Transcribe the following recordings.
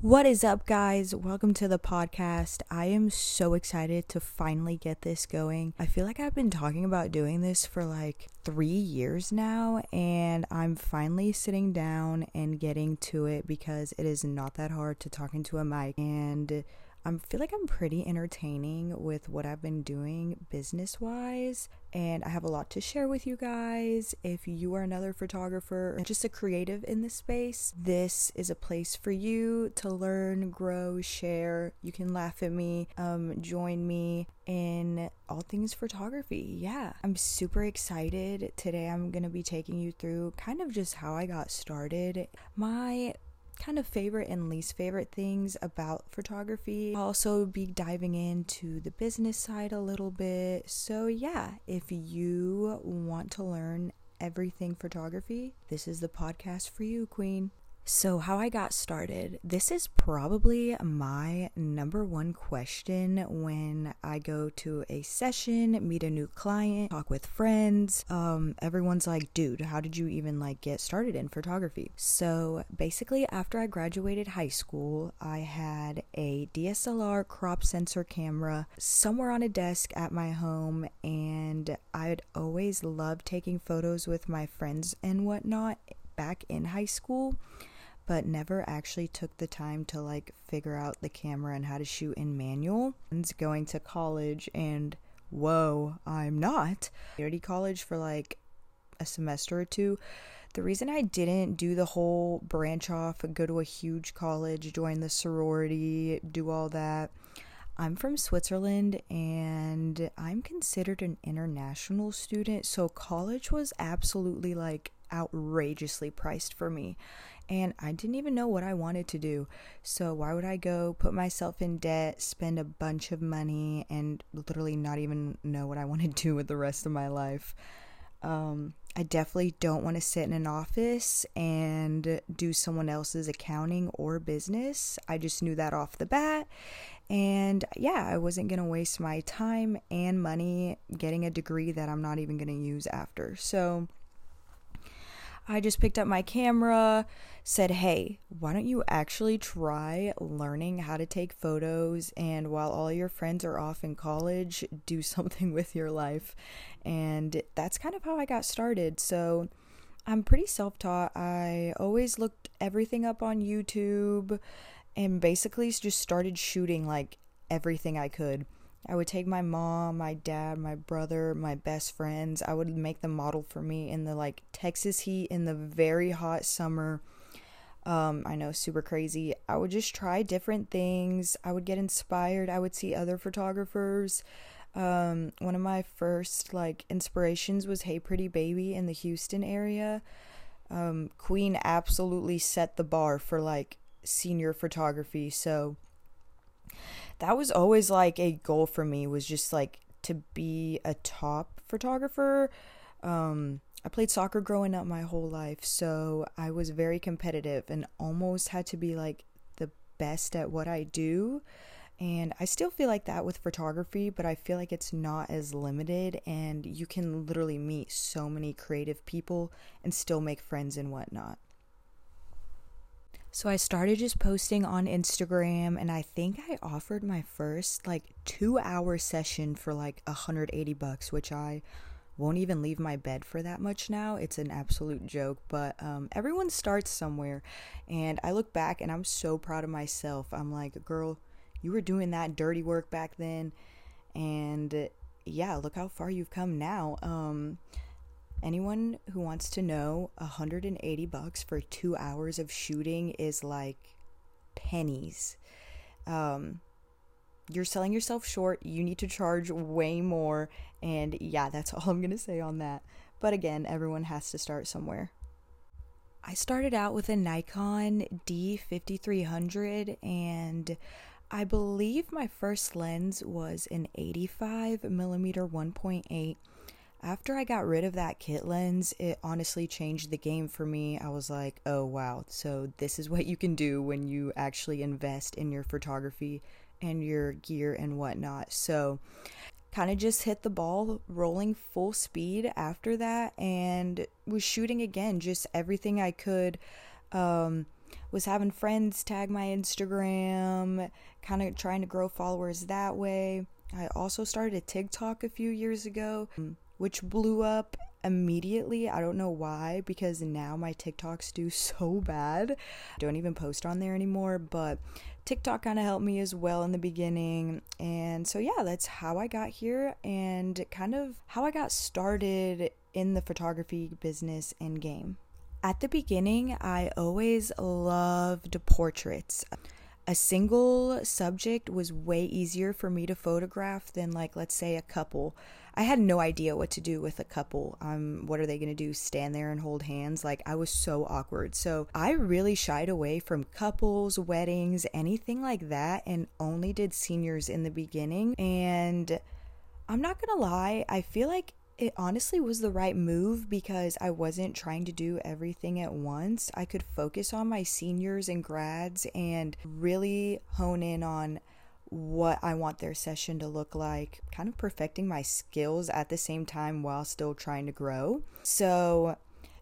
What is up, guys? Welcome to the podcast. I am so excited to finally get this going. I feel like I've been talking about doing this for like 3 years now, and I'm finally sitting down and getting to it because it is not that hard to talk into a mic, and I feel like I'm pretty entertaining with what I've been doing business-wise, and I have a lot to share with you guys. If you are another photographer or just a creative in this space, this is a place for you to learn, grow, share. You can laugh at me, join me in all things photography. Yeah, I'm super excited. Today I'm going to be taking you through kind of just how I got started, my kind of favorite and least favorite things about photography. I'll also be diving into the business side a little bit. So yeah, if you want to learn everything photography, this is the podcast for you, queen. So how I got started, this is probably my number one question when I go to a session, meet a new client, talk with friends. Everyone's like, dude, how did you even get started in photography? So basically, after I graduated high school, I had a DSLR crop sensor camera somewhere on a desk at my home, and I'd always loved taking photos with my friends and whatnot back in high school, but never actually took the time to figure out the camera and how to shoot in manual. And going to college, and whoa, I'm not. I already college for a semester or two. The reason I didn't do the whole branch off, go to a huge college, join the sorority, do all that. I'm from Switzerland, and I'm considered an international student, so college was absolutely outrageously priced for me, and I didn't even know what I wanted to do. So why would I go put myself in debt, spend a bunch of money, and literally not even know what I want to do with the rest of my life? I definitely don't want to sit in an office and do someone else's accounting or business. I just knew that off the bat. And yeah, I wasn't going to waste my time and money getting a degree that I'm not even going to use after. So I just picked up my camera, said, hey, why don't you actually try learning how to take photos, and while all your friends are off in college, do something with your life. And that's kind of how I got started. So I'm pretty self-taught. I always looked everything up on YouTube and basically just started shooting everything I could. I would take my mom, my dad, my brother, my best friends. I would make them model for me in the Texas heat in the very hot summer. I know, super crazy. I would just try different things. I would get inspired. I would see other photographers. One of my first inspirations was Hey Pretty Baby in the Houston area. Queen absolutely set the bar for senior photography. So that was always a goal for me, was just to be a top photographer. I played soccer growing up my whole life, so I was very competitive and almost had to be the best at what I do. And I still feel like that with photography, but I feel like it's not as limited, and you can literally meet so many creative people and still make friends and whatnot. So I started just posting on Instagram, and I think I offered my first 2-hour session for $180, which I won't even leave my bed for that much now. It's an absolute joke, but everyone starts somewhere, and I look back and I'm so proud of myself. I'm like, girl, you were doing that dirty work back then, and yeah, look how far you've come now. Anyone who wants to know, $180 for 2 hours of shooting is pennies. You're selling yourself short. You need to charge way more. And yeah, that's all I'm going to say on that. But again, everyone has to start somewhere. I started out with a Nikon D5300, and I believe my first lens was an 85mm 1.8. After I got rid of that kit lens, it honestly changed the game for me. I was like, oh wow, so this is what you can do when you actually invest in your photography and your gear and whatnot. So kind of just hit the ball rolling full speed after that, and was shooting again, just everything I could. was having friends tag my Instagram, kind of trying to grow followers that way. I also started a TikTok a few years ago, which blew up immediately. I don't know why, because now my TikToks do so bad. I don't even post on there anymore, but TikTok kind of helped me as well in the beginning. And so yeah, that's how I got here and kind of how I got started in the photography business and game. At the beginning, I always loved portraits. A single subject was way easier for me to photograph than, like, let's say a couple. I had no idea what to do with a couple. What are they going to do? Stand there and hold hands? Like, I was so awkward. So I really shied away from couples, weddings, anything like that, and only did seniors in the beginning. And I'm not going to lie, I feel like it honestly was the right move because I wasn't trying to do everything at once. I could focus on my seniors and grads and really hone in on what I want their session to look like, kind of perfecting my skills at the same time while still trying to grow. So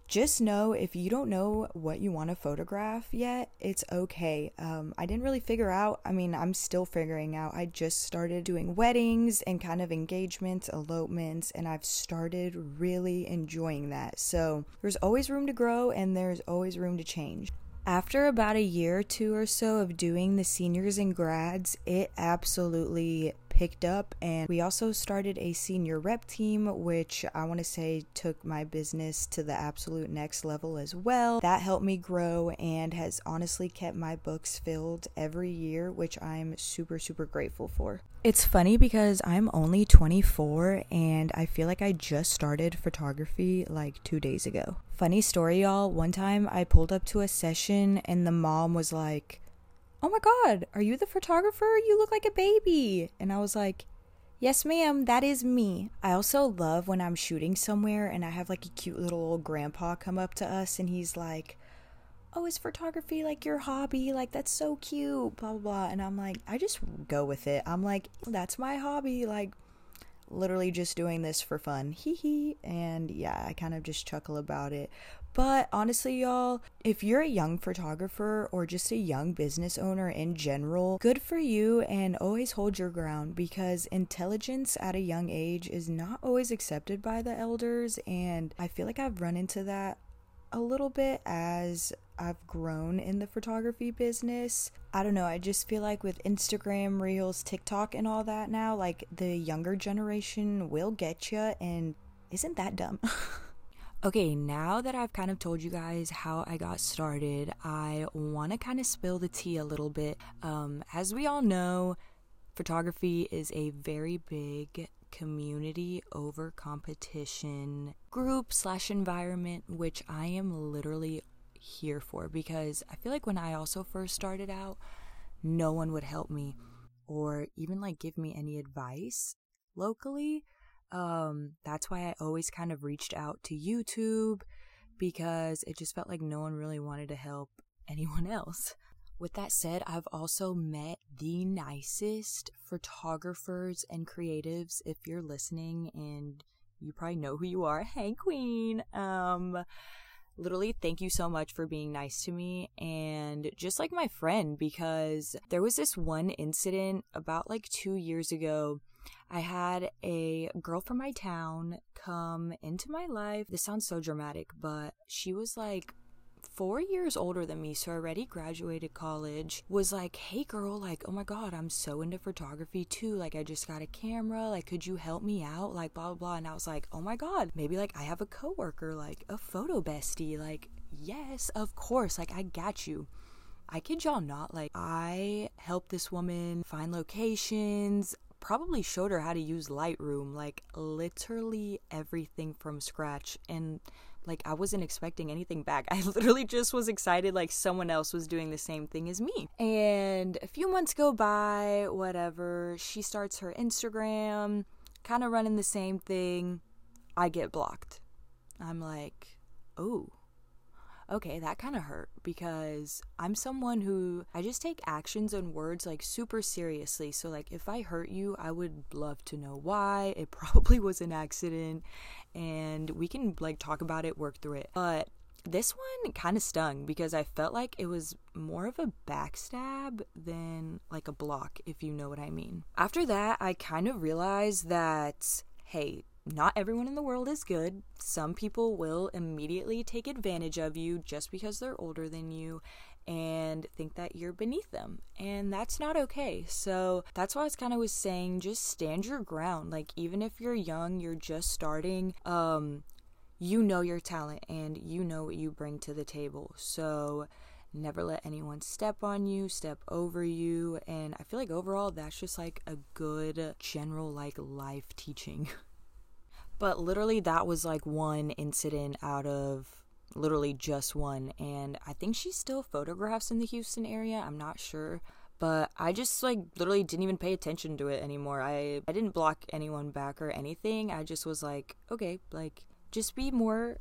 just know, if you don't know what you want to photograph yet, it's okay. I didn't really figure out. I mean, I'm still figuring out. I just started doing weddings and kind of engagements, elopements, and I've started really enjoying that. So there's always room to grow and there's always room to change. After about a year or two or so of doing the seniors and grads, it absolutely picked up, and we also started a senior rep team, which I want to say took my business to the absolute next level as well. That helped me grow and has honestly kept my books filled every year, which I'm super, super grateful for. It's funny because I'm only 24 and I feel like I just started photography like 2 days ago. Funny story, y'all. One time I pulled up to a session and the mom was like, "Oh my God, are you the photographer? You look like a baby." And I was like, "Yes, ma'am, that is me." I also love when I'm shooting somewhere and I have like a cute little old grandpa come up to us and he's like, "Oh, is photography like your hobby? Like, that's so cute, blah, blah, blah." And I'm like, I just go with it. I'm like, that's my hobby. Like, literally just doing this for fun. Hee hee. And yeah, I kind of just chuckle about it. But honestly, y'all, if you're a young photographer or just a young business owner in general, good for you, and always hold your ground, because intelligence at a young age is not always accepted by the elders. And I feel like I've run into that a little bit as I've grown in the photography business. I don't know, I just feel like with Instagram, Reels, TikTok, and all that now, like, the younger generation will get you, and isn't that dumb? Okay, now that I've kind of told you guys how I got started, I want to kind of spill the tea a little bit. As we all know, photography is a very big community over competition group / environment, which I am literally here for, because I feel like when I also first started out, no one would help me or even like give me any advice locally. That's why I always kind of reached out to YouTube, because it just felt like no one really wanted to help anyone else. With that said, I've also met the nicest photographers and creatives. If you're listening and you probably know who you are, hey Queen. Literally, thank you so much for being nice to me and just like my friend, because there was this one incident about like 2 years ago. I had a girl from my town come into my life. This sounds so dramatic, but she was like 4 years older than me, so already graduated college. Was like, "Hey girl, like, oh my God, I'm so into photography too. Like, I just got a camera. Like, could you help me out? Like, blah, blah, blah." And I was like, oh my God, maybe like I have a coworker, like a photo bestie. Like, yes, of course. Like, I got you. I kid y'all not. Like, I helped this woman find locations, probably showed her how to use Lightroom, like literally everything from scratch. And like, I wasn't expecting anything back. I literally just was excited like someone else was doing the same thing as me. And a few months go by, whatever, she starts her Instagram, kind of running the same thing. I get blocked. I'm like, oh, okay, that kind of hurt, because I'm someone who, I just take actions and words like super seriously. So like, if I hurt you, I would love to know why. It probably was an accident and we can like talk about it, work through it. But This one kind of stung because I felt like it was more of a backstab than like a block, if you know what I mean. After that, I kind of realized that, hey, not everyone in the world is good. Some people will immediately take advantage of you just because they're older than you and think that you're beneath them, and that's not okay. So that's why I was kind of saying, just stand your ground. Like, even if you're young, you're just starting, you know your talent and you know what you bring to the table. So never let anyone step on you, step over you. And I feel like overall that's just like a good general like life teaching. But literally that was like one incident out of literally just one, and I think she still photographs in the Houston area, I'm not sure, but I just like literally didn't even pay attention to it anymore. I didn't block anyone back or anything. I just was like, okay, like just be more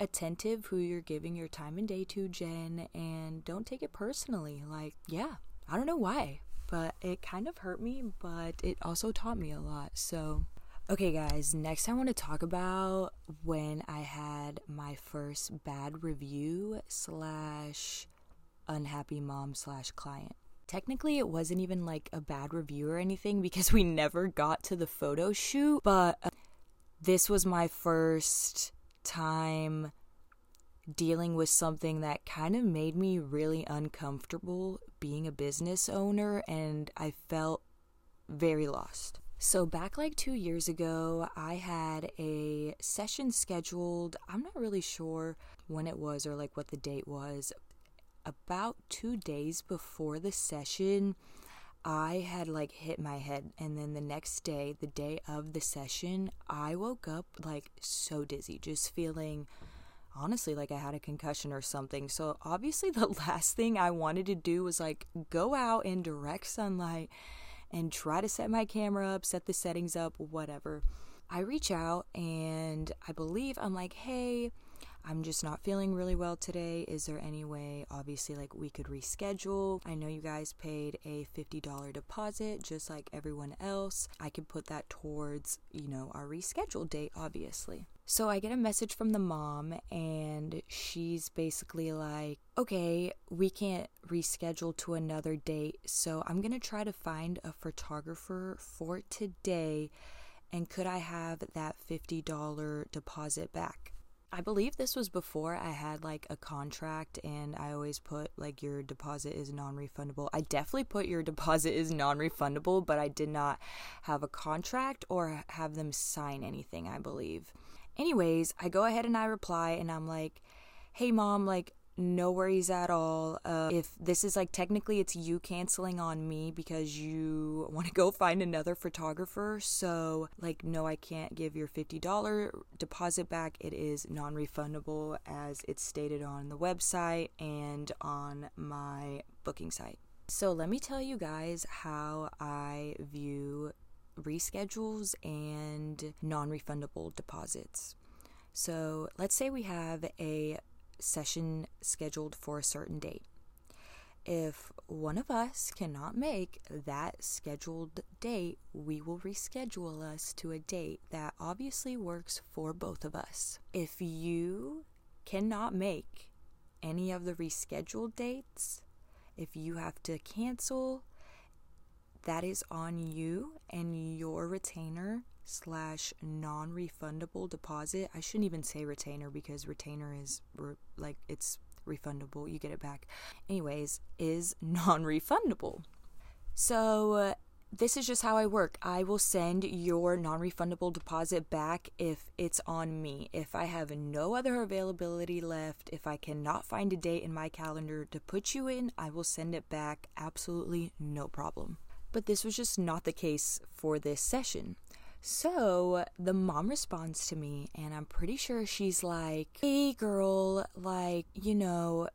attentive who you're giving your time and day to, Jen, and don't take it personally. Like, yeah, I don't know why, but it kind of hurt me, but it also taught me a lot. So okay guys, next I want to talk about when I had my first bad review / unhappy mom / client. Technically it wasn't even like a bad review or anything because we never got to the photo shoot, but this was my first time dealing with something that kind of made me really uncomfortable being a business owner, and I felt very lost. So back like 2 years ago, I had a session scheduled. I'm not really sure when it was or like what the date was. About 2 days before the session, I had like hit my head, and then the next day, the day of the session, I woke up like so dizzy, just feeling honestly like I had a concussion or something. So obviously the last thing I wanted to do was like go out in direct sunlight and try to set my camera up, set the settings up, whatever. I reach out and I believe I'm like, hey, I'm just not feeling really well today. Is there any way, obviously, like we could reschedule? I know you guys paid a $50 deposit just like everyone else. I could put that towards, you know, our rescheduled date, obviously. So I get a message from the mom and she's basically like, okay, we can't reschedule to another date, so I'm gonna try to find a photographer for today, and could I have that $50 deposit back? I believe this was before I had like a contract, and I always put like your deposit is non-refundable. I definitely put your deposit is non-refundable, but I did not have a contract or have them sign anything, I believe. Anyways, I go ahead and I reply and I'm like, hey mom, like no worries at all. If this is like, technically it's you canceling on me because you want to go find another photographer. So like, no, I can't give your $50 deposit back. It is non-refundable as it's stated on the website and on my booking site. So let me tell you guys how I view reschedules and non-refundable deposits. So let's say we have a session scheduled for a certain date. If one of us cannot make that scheduled date, we will reschedule us to a date that obviously works for both of us. If you cannot make any of the rescheduled dates, if you have to cancel, that is on you and your retainer / non-refundable deposit. I shouldn't even say retainer because retainer is like it's refundable. You get it back. Anyways, is non-refundable. So this is just how I work. I will send your non-refundable deposit back if it's on me. If I have no other availability left, if I cannot find a date in my calendar to put you in, I will send it back. Absolutely no problem. But this was just not the case for this session. So the mom responds to me and I'm pretty sure she's like, hey girl, like, you know,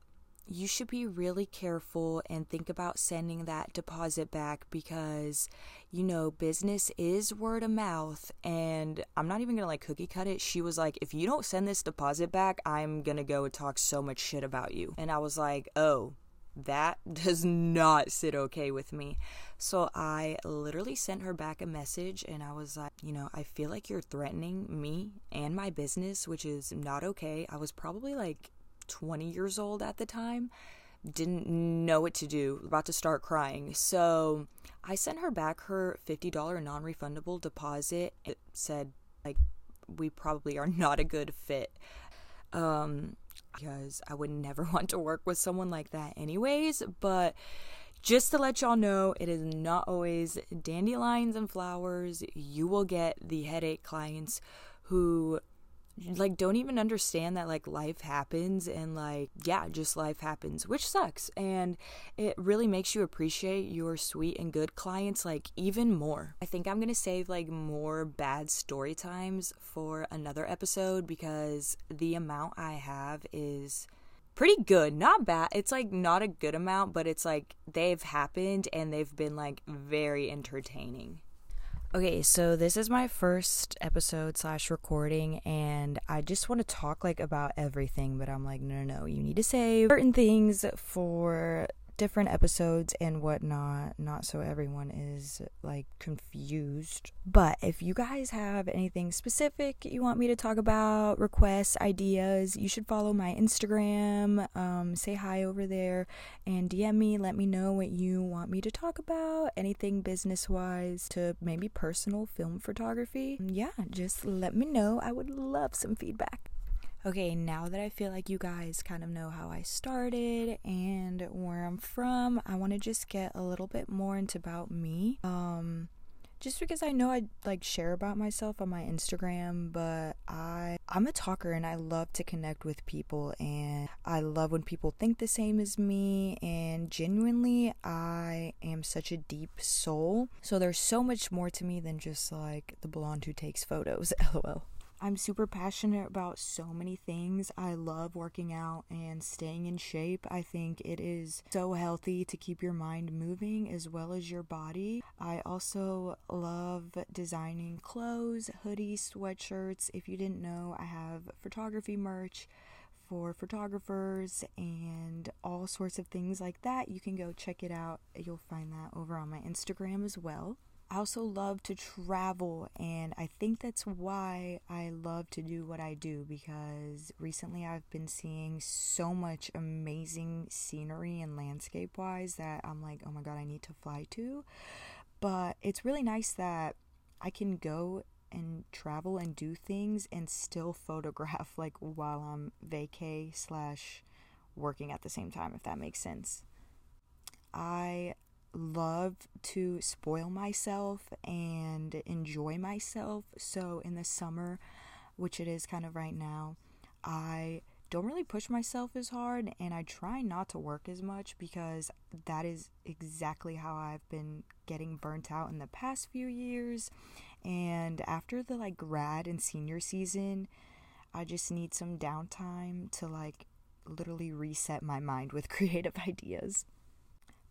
you should be really careful and think about sending that deposit back because, you know, business is word of mouth. And I'm not even gonna like cookie cut it. She was like, if you don't send this deposit back, I'm gonna go and talk so much shit about you. And I was like, oh, that does not sit okay with me. So I literally sent her back a message and I was like, you know, I feel like you're threatening me and my business, which is not okay. I was probably like 20 years old at the time, didn't know what to do, about to start crying. So I sent her back her $50 non-refundable deposit. It said, like, we probably are not a good fit, because I would never want to work with someone like that anyways. But just to let y'all know, it is not always dandelions and flowers. You will get the headache clients who, like, don't even understand that, like, life happens, and, like, yeah, just life happens, which sucks. And it really makes you appreciate your sweet and good clients, like, even more. I think I'm gonna save, like, more bad story times for another episode, because the amount I have is pretty good. Not bad. It's, like, not a good amount, but it's, like, they've happened and they've been, like, very entertaining. Okay, so this is my first episode / recording, and I just want to talk, like, about everything, but I'm like, no, you need to save certain things for different episodes and whatnot, not so everyone is, like, confused. But if you guys have anything specific you want me to talk about, requests, ideas, you should follow my Instagram, say hi over there, and DM me, let me know what you want me to talk about, anything business-wise to maybe personal film photography. Yeah, just let me know. I would love some feedback. Okay, now that I feel like you guys kind of know how I started and where I'm from, I want to just get a little bit more into about me. Just because I know I, like, share about myself on my Instagram, but I'm a talker and I love to connect with people, and I love when people think the same as me, and genuinely I am such a deep soul. So there's so much more to me than just, like, the blonde who takes photos, lol. I'm super passionate about so many things. I love working out and staying in shape. I think it is so healthy to keep your mind moving as well as your body. I also love designing clothes, hoodies, sweatshirts. If you didn't know, I have photography merch for photographers and all sorts of things like that. You can go check it out. You'll find that over on my Instagram as well. I also love to travel, and I think that's why I love to do what I do, because recently I've been seeing so much amazing scenery and landscape-wise that I'm like, oh my god, I need to fly to. But it's really nice that I can go and travel and do things and still photograph, like, while I'm vacay / working at the same time, if that makes sense. I love to spoil myself and enjoy myself. So in the summer, which it is kind of right now, I don't really push myself as hard, and I try not to work as much, because that is exactly how I've been getting burnt out in the past few years. And after the, like, grad and senior season, I just need some downtime to, like, literally reset my mind with creative ideas.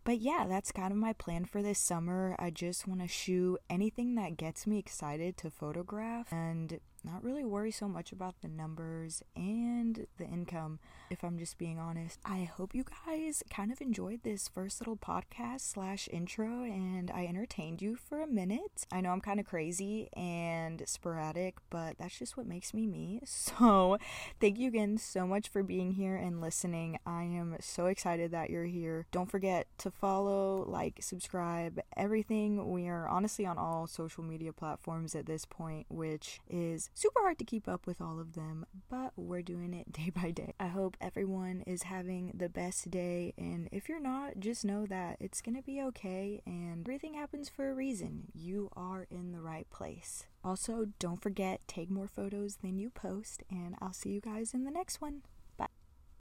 But yeah, that's kind of my plan for this summer. I just want to shoot anything that gets me excited to photograph and not really worry so much about the numbers and the income, if I'm just being honest. I hope you guys kind of enjoyed this first little podcast / intro, and I entertained you for a minute. I know I'm kind of crazy and sporadic, but that's just what makes me me. So thank you again so much for being here and listening. I am so excited that you're here. Don't forget to follow, like, subscribe, everything. We are honestly on all social media platforms at this point, which is super hard to keep up with all of them, but we're doing it day by day. I hope everyone is having the best day, and if you're not, just know that it's gonna be okay, and everything happens for a reason. You are in the right place. Also, don't forget, take more photos than you post, and I'll see you guys in the next one.